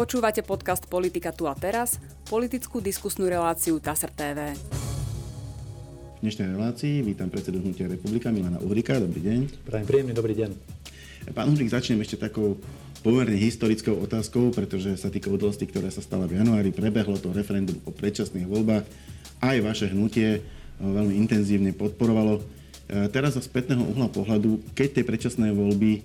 Počúvate podcast Politika tu a teraz, politickú diskusnú reláciu TASR TV. V dnešnej relácii vítam predsedu Hnutia Republika Milana Uhríka. Dobrý deň. Prajem príjemný dobrý deň. Pán Uhrík, začnem ešte takou pomerne historickou otázkou, pretože sa týka udalosti, ktorá sa stala v januári. Prebehlo to referendum o predčasných voľbách. Aj vaše hnutie veľmi intenzívne podporovalo. Teraz zo spätného uhla pohľadu, keď tie predčasné voľby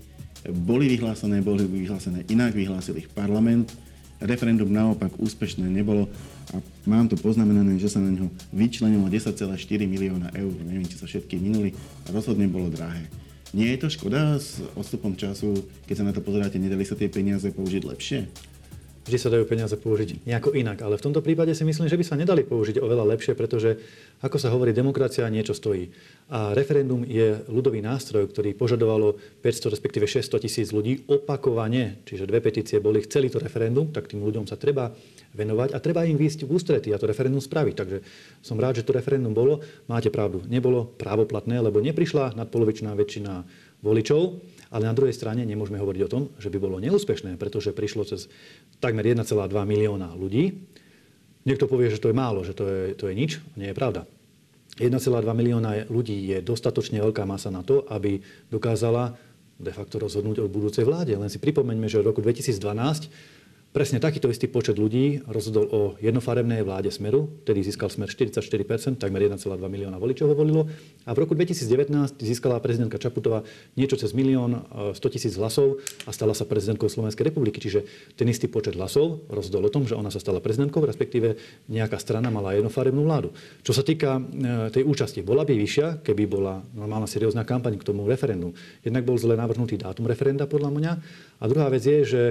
boli vyhlásené inak, vyhlásil ich parlament. Referendum naopak úspešné nebolo a mám to poznamenané, že sa na ňo vyčlenilo 10,4 milióna eur. Neviem, či sa všetky minuli. Rozhodne bolo drahé. Nie je to škoda s odstupom času, keď sa na to pozeráte, nedali sa tie peniaze použiť lepšie? Vždy sa dajú peniaze použiť nejako inak, ale v tomto prípade si myslím, že by sa nedali použiť oveľa lepšie, pretože, ako sa hovorí, demokracia niečo stojí. A referendum je ľudový nástroj, ktorý požadovalo 500, respektíve 600 000 ľudí opakovane, čiže 2 petície boli, chceli to referendum, tak tým ľuďom sa treba venovať a treba im výjsť v ústretí a to referendum spraviť. Takže som rád, že to referendum bolo. Máte pravdu, nebolo právoplatné, lebo neprišla nadpolovičná väčšina voličov. Ale na druhej strane nemôžeme hovoriť o tom, že by bolo neúspešné, pretože prišlo cez takmer 1,2 milióna ľudí. Niekto povie, že to je málo, že to je nič. Nie je pravda. 1,2 milióna ľudí je dostatočne veľká masa na to, aby dokázala de facto rozhodnúť o budúcej vláde. Len si pripomeňme, že v roku 2012 presne takýto istý počet ľudí rozhodol o jednofarebnej vláde Smeru, ktorý získal Smer 44%, takmer 1,2 milióna voličov ho volilo. A v roku 2019 získala prezidentka Čaputová niečo cez 1 100 000 hlasov a stala sa prezidentkou Slovenskej republiky. Čiže ten istý počet hlasov rozhodol o tom, že ona sa stala prezidentkou, respektíve nejaká strana mala jednofarebnú vládu. Čo sa týka tej účasti, bola by vyššia, keby bola normálna seriózna kampaň k tomu referendum. Jednak bol zle navrhnutý dátum referenda podľa mňa. A druhá vec je, že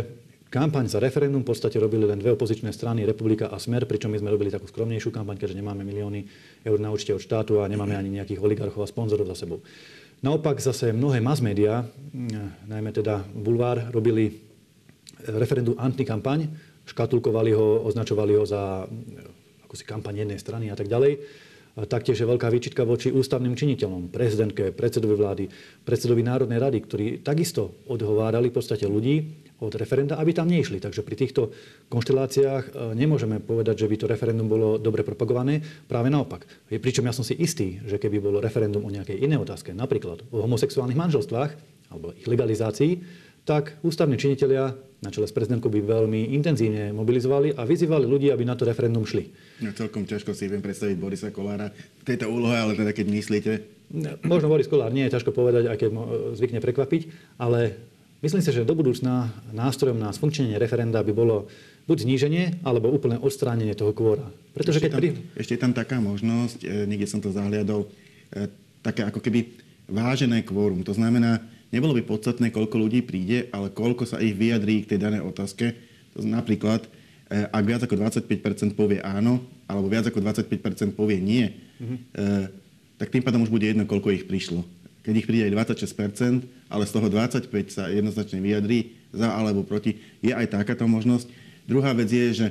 kampaň za referendum v podstate robili len dve opozičné strany, Republika a Smer, pričom my sme robili takú skromnejšiu kampaň, keďže nemáme milióny eur na účte od štátu a nemáme ani nejakých oligarchov a sponzorov za sebou. Naopak zase mnohé mass médiá, najmä teda Bulvár, robili referendum antikampaň, škatulkovali ho, označovali ho za akúsi kampaň jednej strany a tak ďalej. Taktiež je veľká výčitka voči ústavným činiteľom, prezidentke, predsedovi vlády, predsedovi Národnej rady, ktorí takisto odhovárali v podstate ľudí od referenda, aby tam neišli. Takže pri týchto konšteláciách nemôžeme povedať, že by to referendum bolo dobre propagované. Práve naopak. Pričom ja som si istý, že keby bolo referendum o nejakej inej otázke, napríklad o homosexuálnych manželstvách alebo ich legalizácii, tak ústavní činitelia na čele s prezidentkou by veľmi intenzívne mobilizovali a vyzývali ľudí, aby na to referendum šli. No, celkom ťažko si viem predstaviť Borisa Kolára v tejto úlohe, ale teda keď myslíte... Možno Boris Kolár nie je ťažko povedať, aj keď zvykne prekvapiť, ale myslím si, že do budúcna nástrojom na sfunkčenie referenda by bolo buď zníženie, alebo úplne odstránenie toho kvóra. Pretože ešte je tam taká možnosť, niekde som to zahliadol, také ako keby vážené kvórum. To znamená, nebolo by podstatné, koľko ľudí príde, ale koľko sa ich vyjadrí k tej danej otázke. Napríklad, ak viac ako 25% povie áno, alebo viac ako 25% povie nie, tak tým pádom už bude jedno, koľko ich prišlo. Keď ich príde aj 26%, ale z toho 25% sa jednoznačne vyjadrí za alebo proti. Je aj takáto možnosť. Druhá vec je, že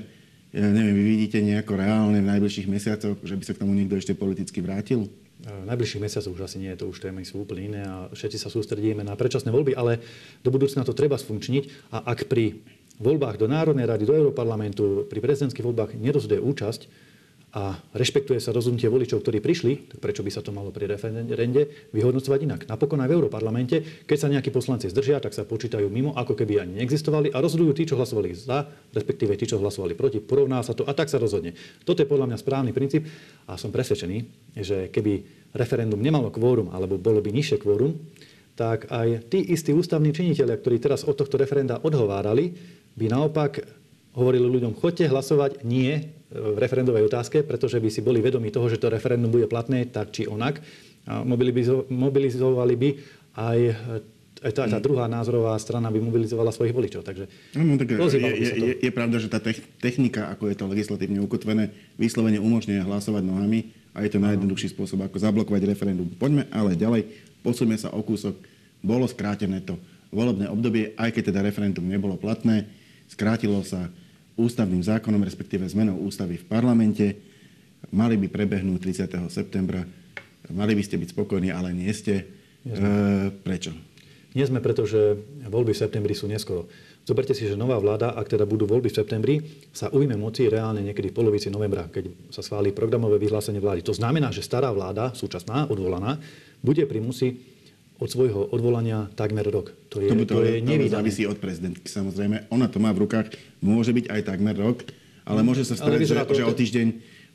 neviem, vy vidíte nejako reálne v najbližších mesiacoch, že by sa k tomu niekto ešte politicky vrátil? V najbližších mesiacoch už asi nie, to už témy sú úplne iné a všetci sa sústredíme na predčasné voľby, ale do budúcna to treba sfunkčniť a ak pri voľbách do Národnej rady, do Európarlamentu, pri prezidentských voľbách nerozhoduje účasť a rešpektuje sa rozhodnutie voličov, ktorí prišli, tak prečo by sa to malo pri referende vyhodnocovať inak? Napokon aj v Európarlamente, keď sa nejakí poslanci zdržia, tak sa počítajú mimo, ako keby ani neexistovali a rozhodujú tí, čo hlasovali za, respektíve tí, čo hlasovali proti, porovná sa to a tak sa rozhodne. Toto je podľa mňa správny princíp a som presvedčený, že keby referendum nemalo kvórum, alebo bolo by nižšie kvórum, tak aj tí istí ústavní činitelia, ktorí teraz od tohto referenda odhovárali, by naopak hovorili ľuďom, choďte hlasovať nie v referendovej otázke, pretože by si boli vedomí toho, že to referendum bude platné tak či onak. A mobilizovali by aj tá druhá názorová strana by mobilizovala svojich voličov. Takže je pravda, že tá technika, ako je to legislatívne ukotvené, vyslovene umožňuje hlasovať nohami a je to najjednoduchší spôsob, ako zablokovať referendum. Poďme ale ďalej, posuňme sa o kúsok. Bolo skrátené to volebné obdobie, aj keď teda referendum nebolo platné, skrátilo sa ústavným zákonom, respektíve zmenou ústavy v parlamente. Mali by prebehnúť 30. septembra. Mali by ste byť spokojní, ale nie ste. Prečo? Nie sme, pretože voľby v septembri sú neskoro. Zoberte si, že nová vláda, ak teda budú voľby v septembri, sa ujme moci reálne niekedy v polovici novembra, keď sa schválí programové vyhlásenie vlády. To znamená, že stará vláda, súčasná, odvolaná, bude pri moci od svojho odvolania takmer rok. To je nevídané. To závisí od prezidentky, samozrejme. Ona to má v rukách. Môže byť aj takmer rok, ale môže sa stať, že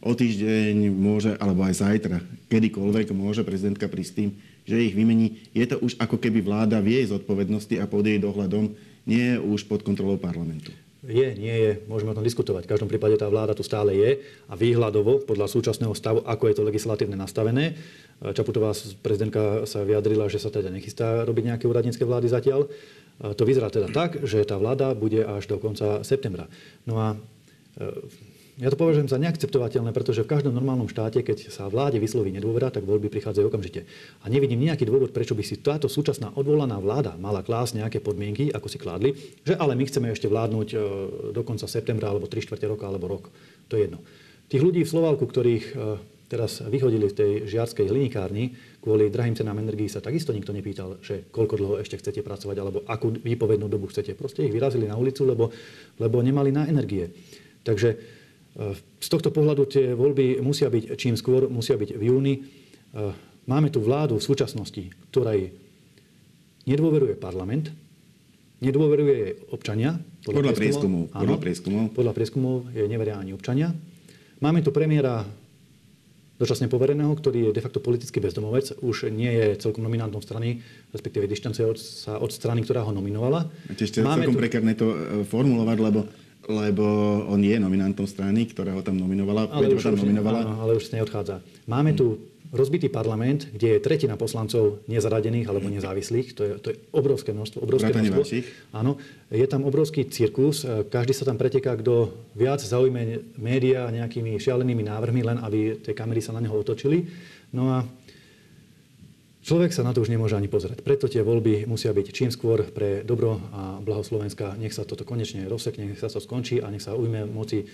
o týždeň môže, alebo aj zajtra, kedykoľvek môže prezidentka prísť tým, že ich vymení. Je to už ako keby vláda v jej zodpovednosti a pod jej dohľadom, nie už pod kontrolou parlamentu. Nie je. Môžeme o tom diskutovať. V každom prípade tá vláda tu stále je a výhľadovo, podľa súčasného stavu, ako je to legislatívne nastavené. Čaputová, prezidentka, sa vyjadrila, že sa teda nechystá robiť nejaké úradnícke vlády zatiaľ. To vyzerá teda tak, že tá vláda bude až do konca septembra. No a ja to považujem za neakceptovateľné, pretože v každom normálnom štáte, keď sa vláde vysloví nedôvera, tak voľby prichádzajú okamžite. A nevidím nejaký dôvod, prečo by si táto súčasná odvolaná vláda mala klásť nejaké podmienky, ako si kládli, že ale my chceme ešte vládnuť do konca septembra, alebo 3/4 roka, alebo rok. To je jedno. Tých ľudí v Slovalku, ktorých teraz vyhodili z tej žiarskej hlinikárni, kvôli drahým cenám energií sa takisto nikto nepýtal, že koľko dlho ešte chcete pracovať, alebo akú výpovednú dobu chcete. Proste ich vyrazili na ulicu, lebo nemali na energie. Takže z tohto pohľadu tie voľby musia byť čím skôr, musia byť v júni. Máme tu vládu v súčasnosti, ktorej nedôveruje parlament, nedôveruje občania. Podľa prieskumov neveria ani občania. Máme tu premiéra dočasne povereného, ktorý je de facto politický bezdomovec. Už nie je celkom nominantom strany, respektíve dištancuje sa od strany, ktorá ho nominovala. Ešte celkom prekárne to formulovať, lebo on je nominantom strany, ktorá ho tam nominovala. Ale už neodchádza. Máme tu rozbitý parlament, kde je tretina poslancov nezaradených alebo nezávislých. To je obrovské množstvo. Áno. Je tam obrovský cirkus. Každý sa tam preteká, kto viac zaujme médiá nejakými šialenými návrhmi, len aby tie kamery sa na neho otočili. No a človek sa na to už nemôže ani pozerať. Preto tie voľby musia byť čím skôr pre dobro a blaho Slovenska. Nech sa toto konečne rozsekne, nech sa to skončí a nech sa ujme moci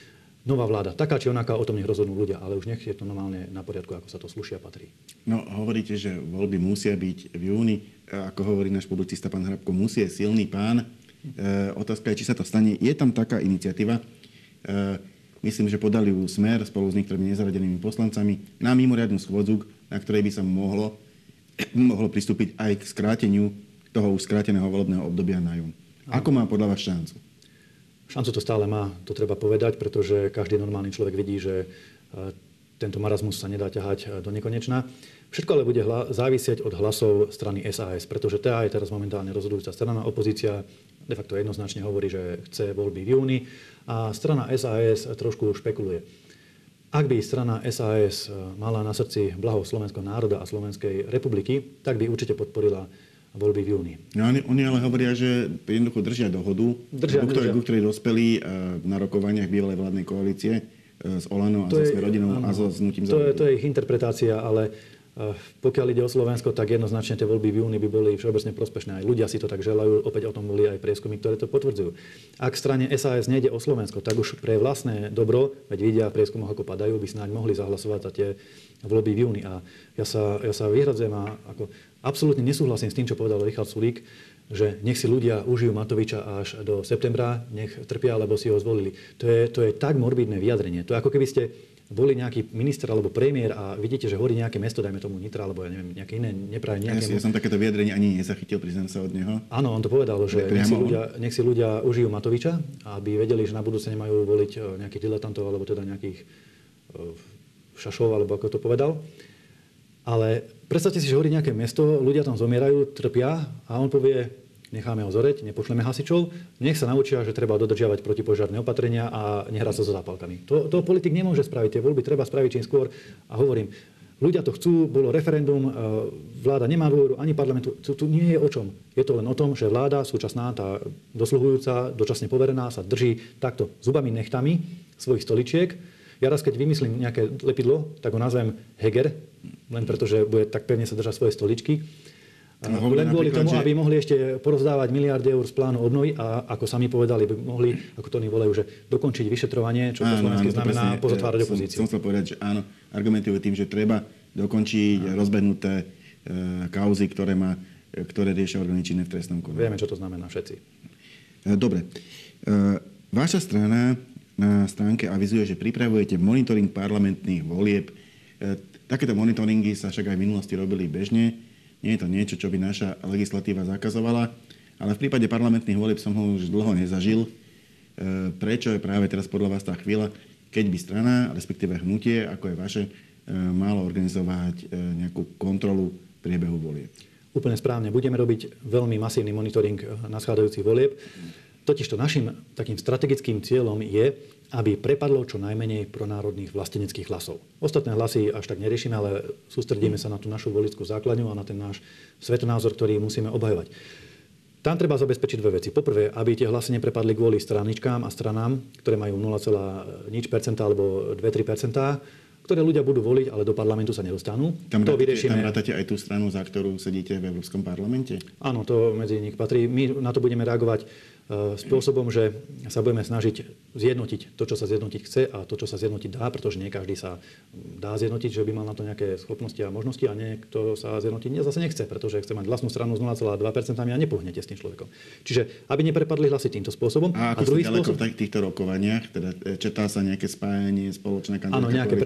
nová vláda. Taká či onaká, o tom nech rozhodnú ľudia, ale už nech je to normálne na poriadku, ako sa to sluší a patrí. No, hovoríte, že voľby musia byť v júni. Ako hovorí náš publicista pán Hrabko, musí je silný pán. Otázka je, či sa to stane. Je tam taká iniciatíva. Myslím, že podali ju Smer spolu s niektorými nezaradenými poslancami na mimoriadnu schôdzu, na ktorej by sa mohlo pristúpiť aj k skráteniu toho už skráteného volebného obdobia na jún. Ako má podľa vás šancu? Šancu to stále má, to treba povedať, pretože každý normálny človek vidí, že tento marazmus sa nedá ťahať do nekonečna. Všetko ale bude závisieť od hlasov strany SAS, pretože tá je teraz momentálne rozhodujúca strana. Opozícia de facto jednoznačne hovorí, že chce voľby v júni a strana SAS trošku špekuluje. Ak by strana SAS mala na srdci blaho slovenského národa a Slovenskej republiky, tak by určite podporila voľby v júni. No, oni ale hovoria, že jednoducho držia dohodu, ktorej dospeli na rokovaniach bývalej vládnej koalície s OĽaNO a so svojou rodinou a so znutím zároveň. To je ich interpretácia, ale pokiaľ ide o Slovensko, tak jednoznačne tie voľby v júni by boli všeobecne prospešné. Aj ľudia si to tak želajú, opäť o tom boli aj prieskumy, ktoré to potvrdzujú. Ak strane SAS nejde o Slovensko, tak už pre vlastné dobro, veď vidia v prieskumoch, ako padajú, by snáď mohli zahlasovať za tie voľby v júni. A ja sa vyhradzujem a ako absolútne nesúhlasím s tým, čo povedal Richard Sulík, že nech si ľudia užijú Matoviča až do septembra, nech trpia, lebo si ho zvolili. To je tak morbidné vyjadrenie. To je, ako keby ste boli nejaký minister alebo premiér a vidíte, že horí nejaké mesto, dajme tomu Nitra, alebo ja neviem, nejaké iné neprávne. Ja som takéto vyjadrenie ani nezachytil, priznám sa od neho. Áno, on to povedal, že nech si ľudia užijú Matoviča, aby vedeli, že na budúce nemajú voliť nejakých diletantov, alebo teda nejakých šašov, alebo ako to povedal. Ale predstavte si, že horí nejaké mesto, ľudia tam zomierajú, trpia a on povie: necháme ho zoreť, nepošleme hasičov, nech sa naučia, že treba dodržiavať protipožiarne opatrenia a nehrať sa so zápalkami. To politik nemôže spraviť, tie voľby treba spraviť čím skôr. A hovorím, ľudia to chcú, bolo referendum, vláda nemá dôveru ani parlamentu, tu nie je o čom. Je to len o tom, že vláda súčasná, tá dosluhujúca, dočasne poverená, sa drží takto zubami nechtami svojich stoličiek. Ja raz, keď vymyslím nejaké lepidlo, tak ho nazvem Heger, len pretože bude tak pevne sa držať svoje stoličky. Len kvôli tomu, aby mohli ešte porozdávať miliardy eur z plánu obnovy a ako sami povedali, by mohli, ako to oni volajú, že dokončiť vyšetrovanie, čo po slovensky znamená pozatvárať opozíciu. Som chcel povedať, že áno, argumentujú tým, že treba dokončiť rozbehnuté kauzy, ktoré má ktoré riešia orgány činné v trestnom konaní. Vieme, čo to znamená všetci. Dobre. Vaša strana na stránke avizuje, že pripravujete monitoring parlamentných volieb. Takéto monitoringy sa však aj v minulosti robili bežne. Nie je to niečo, čo by naša legislatíva zakazovala, ale v prípade parlamentných volieb som ho už dlho nezažil. Prečo je práve teraz podľa vás tá chvíľa, keď by strana, respektíve hnutie, ako je vaše, malo organizovať nejakú kontrolu priebehu volieb? Úplne správne. Budeme robiť veľmi masívny monitoring naschádzajúcich volieb. Totižto našim takým strategickým cieľom je, aby prepadlo čo najmenej pronárodných vlasteneckých hlasov. Ostatné hlasy až tak neriešime, ale sústredíme sa na tú našu voličskú základňu a na ten náš svetonázor, ktorý musíme obhajovať. Tam treba zabezpečiť dve veci. Poprvé, aby tie hlasy neprepadli kvôli straničkám a stranám, ktoré majú 0,0% alebo 2-3%, ktoré ľudia budú voliť, ale do parlamentu sa nedostanú. Tam rátate aj tú stranu, za ktorú sedíte v Európskom parlamente? Áno, to medzi nich patrí. My na to budeme reagovať spôsobom, že sa budeme snažiť zjednotiť to, čo sa zjednotiť chce a to, čo sa zjednotiť dá, pretože nie každý sa dá zjednotiť, že by mal na to nejaké schopnosti a možnosti a niekto sa zjednotiť zase nechce, pretože chce mať vlastnú stranu s 0,2% a nepohnete s tým človekom. Čiže aby neprepadli hlasy týmto spôsobom. A druhý spôsob v týchto rokovaniach, teda četá sa nejaké spájanie, spoločná kandidatúra. Áno, nejaké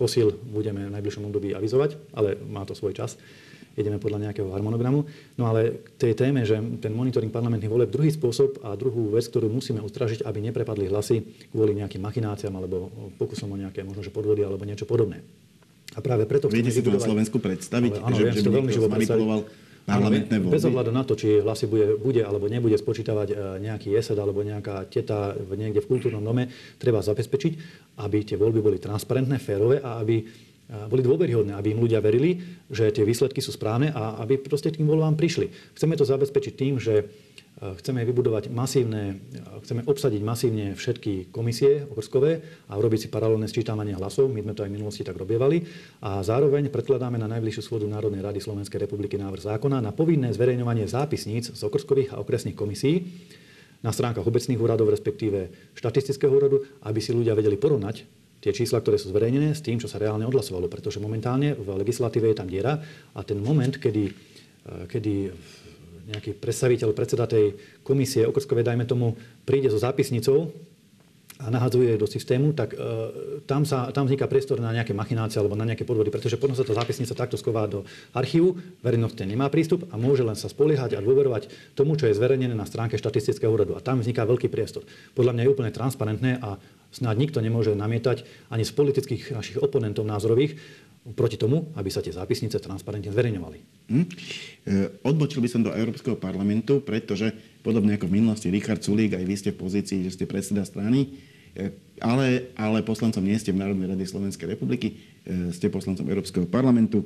posíl budeme v najbližšom období avizovať, ale má to svoj čas. Ideme podľa nejakého harmonogramu. No ale k tej téme, že ten monitoring parlamentných volieb, druhý spôsob a druhú vec, ktorú musíme ustražiť, aby neprepadli hlasy kvôli nejakým machináciám alebo pokusom o nejaké možnože podvody alebo niečo podobné. A práve preto chceme vybudovať... Viete si to na Slovensku predstaviť? Áno, viem si to veľmi živo predstaviť. Bez ohľadu na to, či hlasy bude alebo nebude spočítavať nejaký jesed alebo nejaká teta niekde v kultúrnom dome, treba zabezpečiť, aby tie voľby boli transparentné, férové a aby boli dôveryhodné, aby im ľudia verili, že tie výsledky sú správne a aby proste k tým voľbám prišli. Chceme to zabezpečiť tým, že chceme obsadiť masívne všetky komisie okrskové a urobiť si paralelné sčítavanie hlasov. My sme to aj v minulosti tak robievali. A zároveň predkladáme na najbližšiu schôdzu Národnej rady Slovenskej republiky návrh zákona na povinné zverejňovanie zápisníc z okrskových a okresných komisí na stránkach obecných úradov, respektíve štatistického úradu, aby si ľudia vedeli porovnať tie čísla, ktoré sú zverejnené, s tým, čo sa reálne odhlasovalo. Pretože momentálne v legislatíve je tam diera a ten moment, kedy nejaký predstaviteľ, predseda tej komisie okrskovej, dajme tomu, príde so zápisnicou a nahadzuje do systému, tak tam vzniká priestor na nejaké machinácie alebo na nejaké podvody, pretože potom sa tá zápisnica takto sková do archívu, verejnosť nemá prístup a môže len sa spoliehať a dôverovať tomu, čo je zverejnené na stránke štatistického úradu. A tam vzniká veľký priestor. Podľa mňa je úplne transparentné a snáď nikto nemôže namietať ani z politických našich oponentov názorových proti tomu, aby sa tie zápisnice transparentne zverejňovali. Odbočil by som do Európskeho parlamentu, pretože podobne ako v minulosti Richard Sulík, aj vy ste v pozícii, že ste predseda strany, ale poslancom nie ste v Národnej rade Slovenskej republiky, ste poslancom Európskeho parlamentu.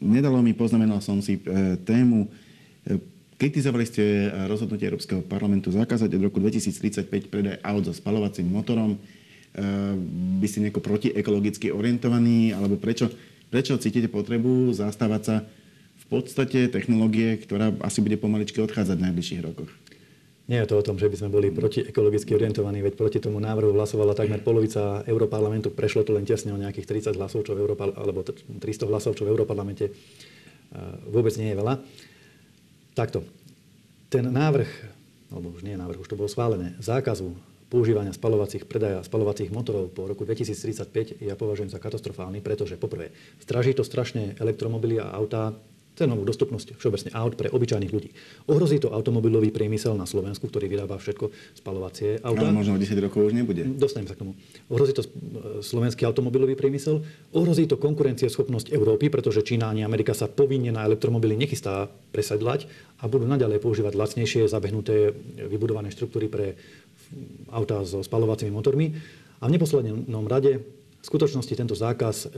Nedalo mi, poznamenal som si tému, kritizovali ste rozhodnutie Európskeho parlamentu zakázať od roku 2035 predaj aut so spaľovacím motorom. By ste nejako protiekologicky orientovaní, alebo prečo cítite potrebu zastávať sa v podstate technológie, ktorá asi bude pomaličky odchádzať v najbližších rokoch? Nie je to o tom, že by sme boli protiekologicky orientovaní, veď proti tomu návrhu hlasovala takmer polovica Európarlamentu, prešlo to len tesne o nejakých 30 hlasov, čo v alebo 300 hlasov, čo v Európarlamente vôbec nie je veľa. Takto, ten návrh, alebo už nie je návrh, už to bolo schválené, zákazu používania predaja spaľovacích motorov po roku 2035 ja považujem za katastrofálny, pretože poprvé straží to strašne elektromobily a autá, cenovú dostupnosť všeobecne aut pre obyčajných ľudí. Ohrozí to automobilový priemysel na Slovensku, ktorý vyrába všetko spaľovacie autá. Ale možno 10 rokov už nebude. Dostanem sa k tomu. Ohrozí to slovenský automobilový priemysel, ohrozí to konkurencieschopnosť Európy, pretože Čína ani Amerika sa povinne na elektromobily nechystá presadľať a budú naďalej používať lacnejšie, zabehnuté, vybudované štruktúry pre autá so spaľovacími motormi. A v neposlednom rade v skutočnosti tento zákaz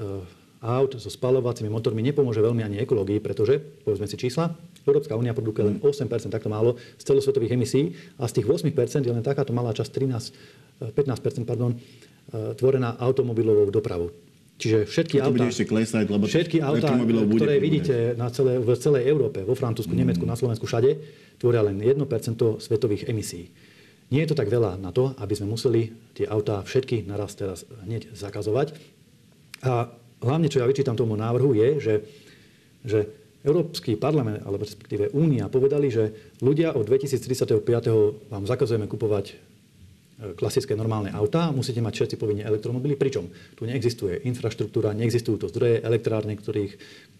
aut so spaľovacími motormi nepomôže veľmi ani ekológii, pretože, povedzme si čísla, Európska únia produkuje len 8%, takto málo, z celosvetových emisí a z tých 8% je len takáto malá časť, 15%, tvorená automobilovou dopravou. Čiže všetky autá, ktoré vidíte v celej Európe, vo Francúzsku, Nemecku, na Slovensku, všade, tvoria len 1% svetových emisí. Nie je to tak veľa na to, aby sme museli tie autá všetky naraz teraz hneď zakazovať. A hlavne, čo ja vyčítam tomu návrhu, je, že Európsky parlament, alebo respektíve Únia, povedali, že ľudia od 2035. vám zakazujeme kupovať klasické normálne autá, musíte mať všetci povinne elektromobily, pričom tu neexistuje infraštruktúra, neexistujú to zdroje, elektrárne,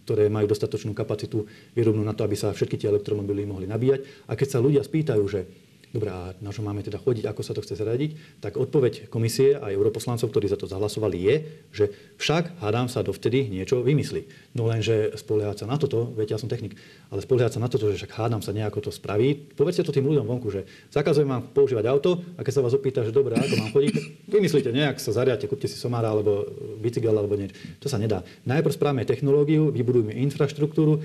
ktoré majú dostatočnú kapacitu výrobnú na to, aby sa všetky tie elektromobily mohli nabíjať. A keď sa ľudia spýtajú, že dobre, a na čo máme teda chodiť, ako sa to chce zaradiť, tak odpoveď komisie a europoslancov, ktorí za to zahlasovali, je, že však, hádam sa, dovtedy niečo vymyslí. No lenže spoliehať sa na toto, viete, ja som technik, ale spoliehať sa na toto, že však hádam sa nejako to spraví, povedzte to tým ľuďom vonku, že zakazujem vám používať auto a keď sa vás opýta, že dobre, ako mám chodiť, vymyslíte nejak, sa zariadite, kúpte si somára alebo bicykel alebo niečo. To sa nedá. Najprv správame technológiu, vybudujme infraštruktúru,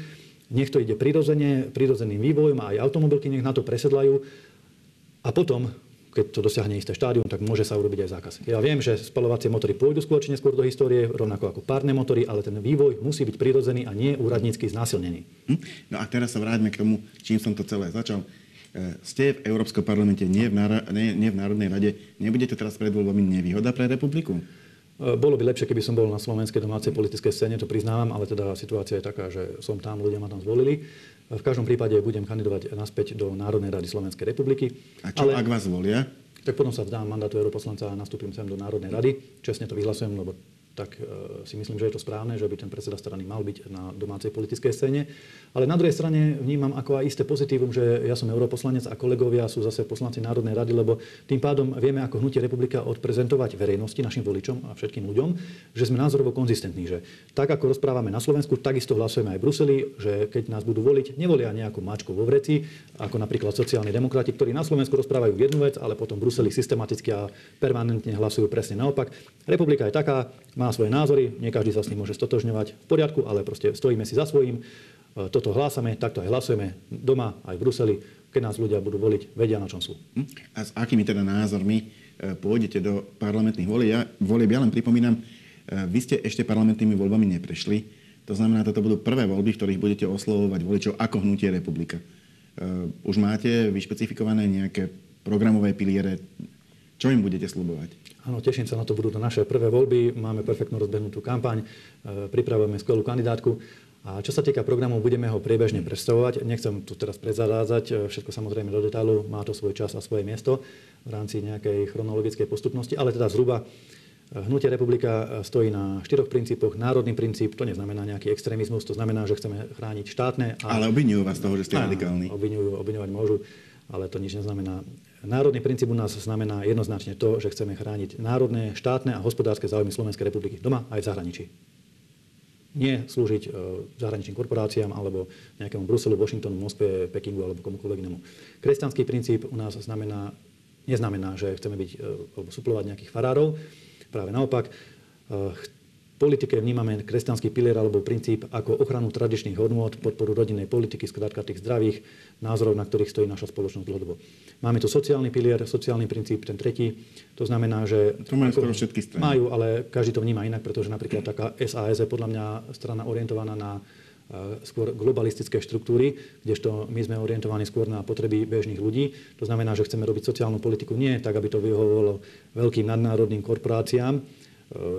nech to ide prirodzeným vývojom a aj automobilky nech na to presedlajú. A potom, keď to dosiahne isté štádium, tak môže sa urobiť aj zákaz. Ja viem, že spaľovacie motory pôjdu skôr či neskôr do histórie, rovnako ako párne motory, ale ten vývoj musí byť prirodzený a nie úradnícky znásilnený. No a teraz sa vráťme k tomu, čím som to celé začal. Ste v Európskom parlamente, nie v Národnej rade. Nebude to teraz pred voľbami nevýhoda pre republiku? Bolo by lepšie, keby som bol na slovenskej domácej politickej scéne, to priznávam, ale teda situácia je taká, že som tam, ľudia ma tam zvolili. V každom prípade budem kandidovať naspäť do Národnej rady Slovenskej republiky. A čo, ale ak vás volia? Tak potom sa vzdám mandátu europoslanca a nastúpim sem do Národnej rady. Čestne to vyhlasujem, lebo tak si myslím, že je to správne, že by ten predseda strany mal byť na domácej politickej scéne. Ale na druhej strane vnímam ako aj isté pozitívum, že ja som europoslanec a kolegovia sú zase poslanci Národnej rady, lebo tým pádom vieme ako Hnutie Republika odprezentovať verejnosti, našim voličom a všetkým ľuďom, že sme názorovo konzistentní, že tak ako rozprávame na Slovensku, takisto hlasujeme aj v Bruseli, že keď nás budú voliť, nevolia nejakú mačku vo vreci, ako napríklad sociálni demokrati, ktorí na Slovensku rozprávajú jednu vec, ale potom v Bruseli systematicky a permanentne hlasujú presne naopak. Republika je taká, má svoje názory, nie každý sa s ním môže stotožňovať, v poriadku, ale proste stojíme si za svojím, toto hlásame, takto aj hlasujeme doma, aj v Bruseli, keď nás ľudia budú voliť, vedia, na čom sú. A s akými teda názormi pôjdete do parlamentných volieb? Ja len pripomínam, vy ste ešte parlamentnými voľbami neprešli, to znamená, toto budú prvé voľby, v ktorých budete oslovovať voličov ako Hnutie Republika. Už máte vyšpecifikované nejaké programové piliere, čo im budete sľubovať? Áno, teším sa na to, budú to naše prvé voľby. Máme perfektnú rozbehnutú kampaň, pripravujeme skvelú kandidátku. A čo sa týka programu, budeme ho priebežne predstavovať. Nechcem tu teraz predzadádzať, všetko samozrejme do detailu, má to svoj čas a svoje miesto v rámci nejakej chronologickej postupnosti, ale teda zhruba Hnutie Republika stojí na 4 princípoch. Národný princíp, to neznamená nejaký extrémizmus, to znamená, že chceme chrániť štátne. Ale obviňujú vás toho, že ste radikálni. Obviňovať môžu, ale to nič neznamená. Národný princíp u nás znamená jednoznačne to, že chceme chrániť národné, štátne a hospodárske záujmy Slovenskej republiky doma aj v zahraničí. Nie slúžiť zahraničným korporáciám alebo nejakému Bruselu, Washingtonu, Moskve, Pekingu alebo komukoľvek inému. Kresťanský princíp u nás neznamená, že chceme byť alebo suplovať nejakých farárov. Práve naopak, v politike vnímame kresťanský pilier alebo princíp ako ochranu tradičných hodnôt, podporu rodinnej politiky, skrátka tých zdravých názorov, na ktorých stojí naša spoločnosť dlhodobo. Máme tu sociálny pilier, sociálny princíp, ten tretí. To znamená, že to majú skoro všetky strany. Majú, ale každý to vníma inak, pretože napríklad taká SAS je podľa mňa strana orientovaná na skôr globalistické štruktúry, kdežto my sme orientovaní skôr na potreby bežných ľudí. To znamená, že chceme robiť sociálnu politiku nie tak, aby to vyhovovalo veľkým nadnárodným korporáciám,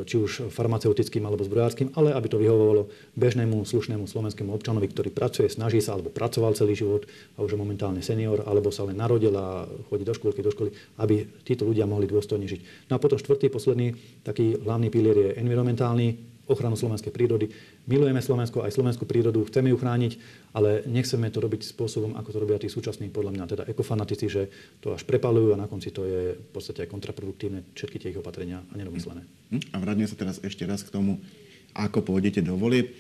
či už farmaceutickým alebo zbrojárským, ale aby to vyhovovalo bežnému, slušnému slovenskému občanovi, ktorý pracuje, snaží sa alebo pracoval celý život a už je momentálne senior, alebo sa len narodil a chodí do školy, aby títo ľudia mohli dôstojne žiť. No a potom štvrtý, posledný, taký hlavný pilier je environmentálny, ochranu slovenskej prírody. Milujeme Slovensko, aj slovenskú prírodu, chceme ju chrániť, ale nechceme to robiť spôsobom, ako to robia tí súčasní, podľa mňa, teda ekofanatici, že to až prepalujú a na konci to je v podstate aj kontraproduktívne, všetky tie ich opatrenia a nedomyslené. A vráťme sa teraz ešte raz k tomu, ako pôjdete do volieb.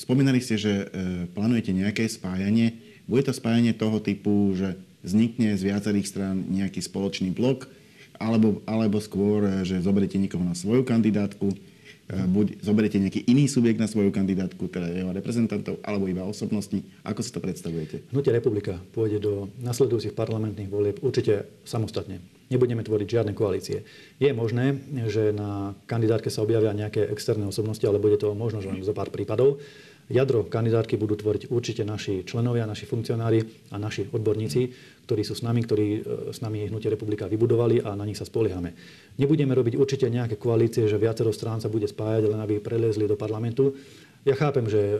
Spomínali ste, že plánujete nejaké spájanie. Bude to spájanie toho typu, že vznikne z viacerých strán nejaký spoločný blok, alebo skôr, že zoberiete niekoho na svoju kandidátku, buď zoberiete nejaký iný subjekt na svoju kandidátku, teda jeho reprezentantov, alebo iba osobnosti. Ako si to predstavujete? Hnutie Republika pôjde do nasledujúcich parlamentných volieb určite samostatne. Nebudeme tvoriť žiadne koalície. Je možné, že na kandidátke sa objavia nejaké externé osobnosti, ale bude to možno, že len zo pár prípadov. Jadro kandidátky budú tvoriť určite naši členovia, naši funkcionári a naši odborníci, ktorí sú s nami, Hnutie Republika vybudovali a na nich sa spoliehame. Nebudeme robiť určite nejaké koalície, že viacero strán sa bude spájať, len aby preliezli do parlamentu. Ja chápem, že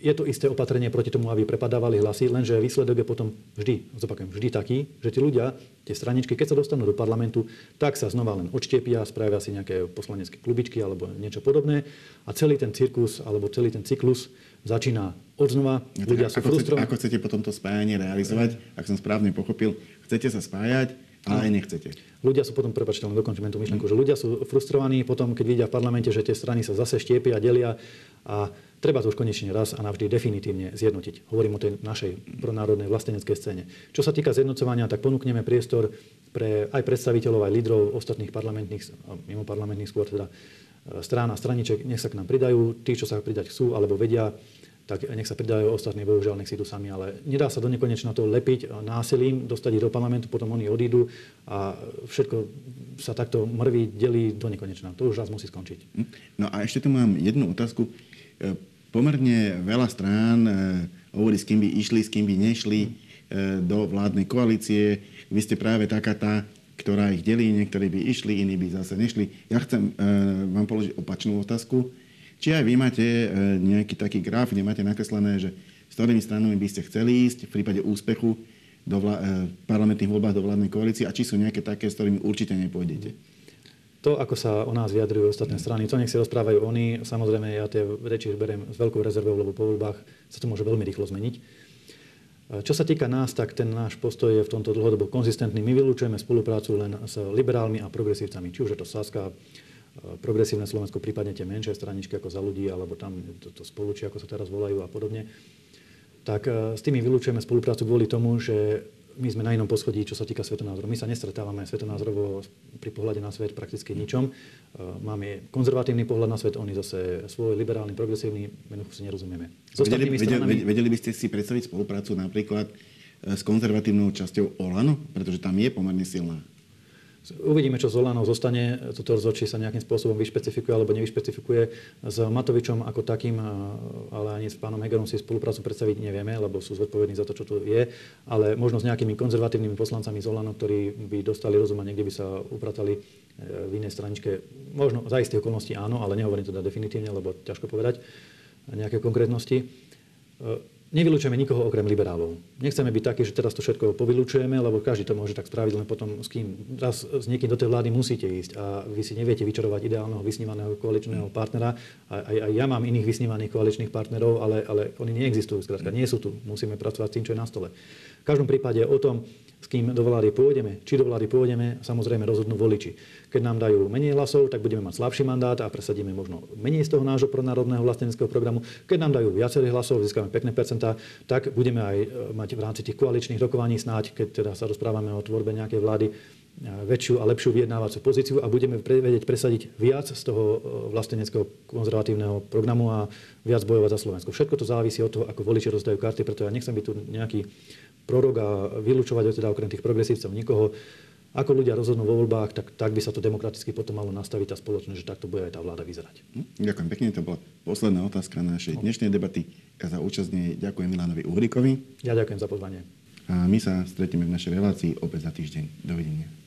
je to isté opatrenie proti tomu, aby prepadávali hlasy, lenže výsledok je potom vždy, zopakujem, vždy taký, že tí ľudia, tie straničky, keď sa dostanú do parlamentu, tak sa znova len odštiepia, spravia si nejaké poslanecké klubičky alebo niečo podobné a celý ten cirkus alebo celý ten cyklus začína odznova, ľudia sú frustrovaní. Ako chcete potom to spájanie realizovať, ak som správne pochopil, chcete sa spájať, ale aj nechcete. Ľudia sú potom, prepáčte, len dokončím tú myšlienku, že ľudia sú frustrovaní potom, keď vidia v parlamente, že tie strany sa zase štiepia, delia a treba to už konečne raz a navždy definitívne zjednotiť. Hovorím o tej našej pronárodnej vlasteneckej scéne. Čo sa týka zjednocovania, tak ponúkneme priestor pre aj predstaviteľov, aj lídrov ostatných parlamentných, mimo parlamentných skôr teda strán a straniček, nech sa k nám pridajú, tí, čo sa pridať chcú alebo vedia, tak nech sa pridajú, ostatní bohužiaľ nech si idú sami, ale nedá sa do nekonečna to lepiť násilím, dostať ich do parlamentu, potom oni odídu a všetko sa takto mrví, delí do nekonečna. To už raz musí skončiť. No a ešte tu mám jednu otázku. Pomerne veľa strán hovorí, s kým by išli, s kým by nešli do vládnej koalície. Vy ste práve taká tá, ktorá ich delí, niektorí by išli, iní by zase nešli. Ja chcem vám položiť opačnú otázku. Či aj vy máte nejaký taký graf, kde máte nakreslené, že s ktorými stranami by ste chceli ísť v prípade úspechu do parlamentných voľbách do vládnej koalície a či sú nejaké také, s ktorými určite nepôjdete? To, ako sa o nás vyjadrujú ostatné strany, to nech si rozprávajú oni. Samozrejme, ja tie reči beriem s veľkou rezervou, lebo po voľbách sa to môže veľmi rýchlo zmeniť. Čo sa týka nás, tak ten náš postoj je v tomto dlhodobo konzistentný. My vylúčujeme spoluprácu len s liberálmi a progresívcami, či už je to SaS, Progresívne Slovensko, prípadne tie menšie straničky ako Za ľudí, alebo tam to Spolučie, ako sa teraz volajú a podobne, tak s tými vylúčujeme spoluprácu kvôli tomu, že my sme na inom poschodí, čo sa týka svetonázorov. My sa nestretávame svetonázorovo pri pohľade na svet prakticky ničom. Máme konzervatívny pohľad na svet, oni zase svoj liberálny, progresívny, jednoducho si nerozumieme. Vedeli by ste si predstaviť spoluprácu napríklad s konzervatívnou časťou OĽaNO, pretože tam je pomerne silná. Uvidíme, čo z OĽaNO zostane. Toto rozhodčí sa nejakým spôsobom vyšpecifikuje alebo nevyšpecifikuje. S Matovičom ako takým, ale ani s pánom Hegerom si spoluprácu predstaviť nevieme, lebo sú zodpovední za to, čo tu je. Ale možno s nejakými konzervatívnymi poslancami z OĽaNO, ktorí by dostali rozum a niekde by sa upratali v inej straničke. Možno za istých okolností áno, ale nehovorím teda definitívne, lebo ťažko povedať nejaké konkrétnosti. Nevylučujeme nikoho okrem liberálov. Nechceme byť takí, že teraz to všetko povylučujeme, lebo každý to môže tak spraviť, len potom s kým raz s niekým do tej vlády musíte ísť a vy si neviete vyčarovať ideálneho vysnívaného koaličného partnera. Aj ja mám iných vysnívaných koaličných partnerov, ale oni neexistujú, skrátka nie sú tu. Musíme pracovať s tým, čo je na stole. V každom prípade o tom, s kým do vlády pôjdeme, či do vlády pôjdeme, samozrejme rozhodnú voliči. Keď nám dajú menej hlasov, tak budeme mať slabší mandát a presadíme možno menej z toho nášho pronárodného vlasteneckého programu. Keď nám dajú viacerých hlasov, získame pekné percentá, tak budeme aj mať v rámci tých koaličných rokovaní snáď, keď teda sa rozprávame o tvorbe nejakej vlády, väčšiu a lepšiu vyjednávaciu pozíciu a budeme vedieť presadiť viac z toho vlasteneckého konzervatívneho programu a viac bojovať za Slovensko. Všetko to závisí od toho, ako voliči rozdajú karty, preto ja nechcem byť tu nejaký prorok a vylúčovať teda okrem tých progresívcov nikoho. Ako ľudia rozhodnú vo voľbách, tak by sa to demokraticky potom malo nastaviť a spoločne, že takto bude aj tá vláda vyzerať. Ďakujem pekne, to bola posledná otázka našej dnešnej debaty. Ja za účasť nej ďakujem Milanovi Uhríkovi. Ja ďakujem za pozvanie. A my sa stretneme v našej relácii opäť za týždeň. Dovidenia.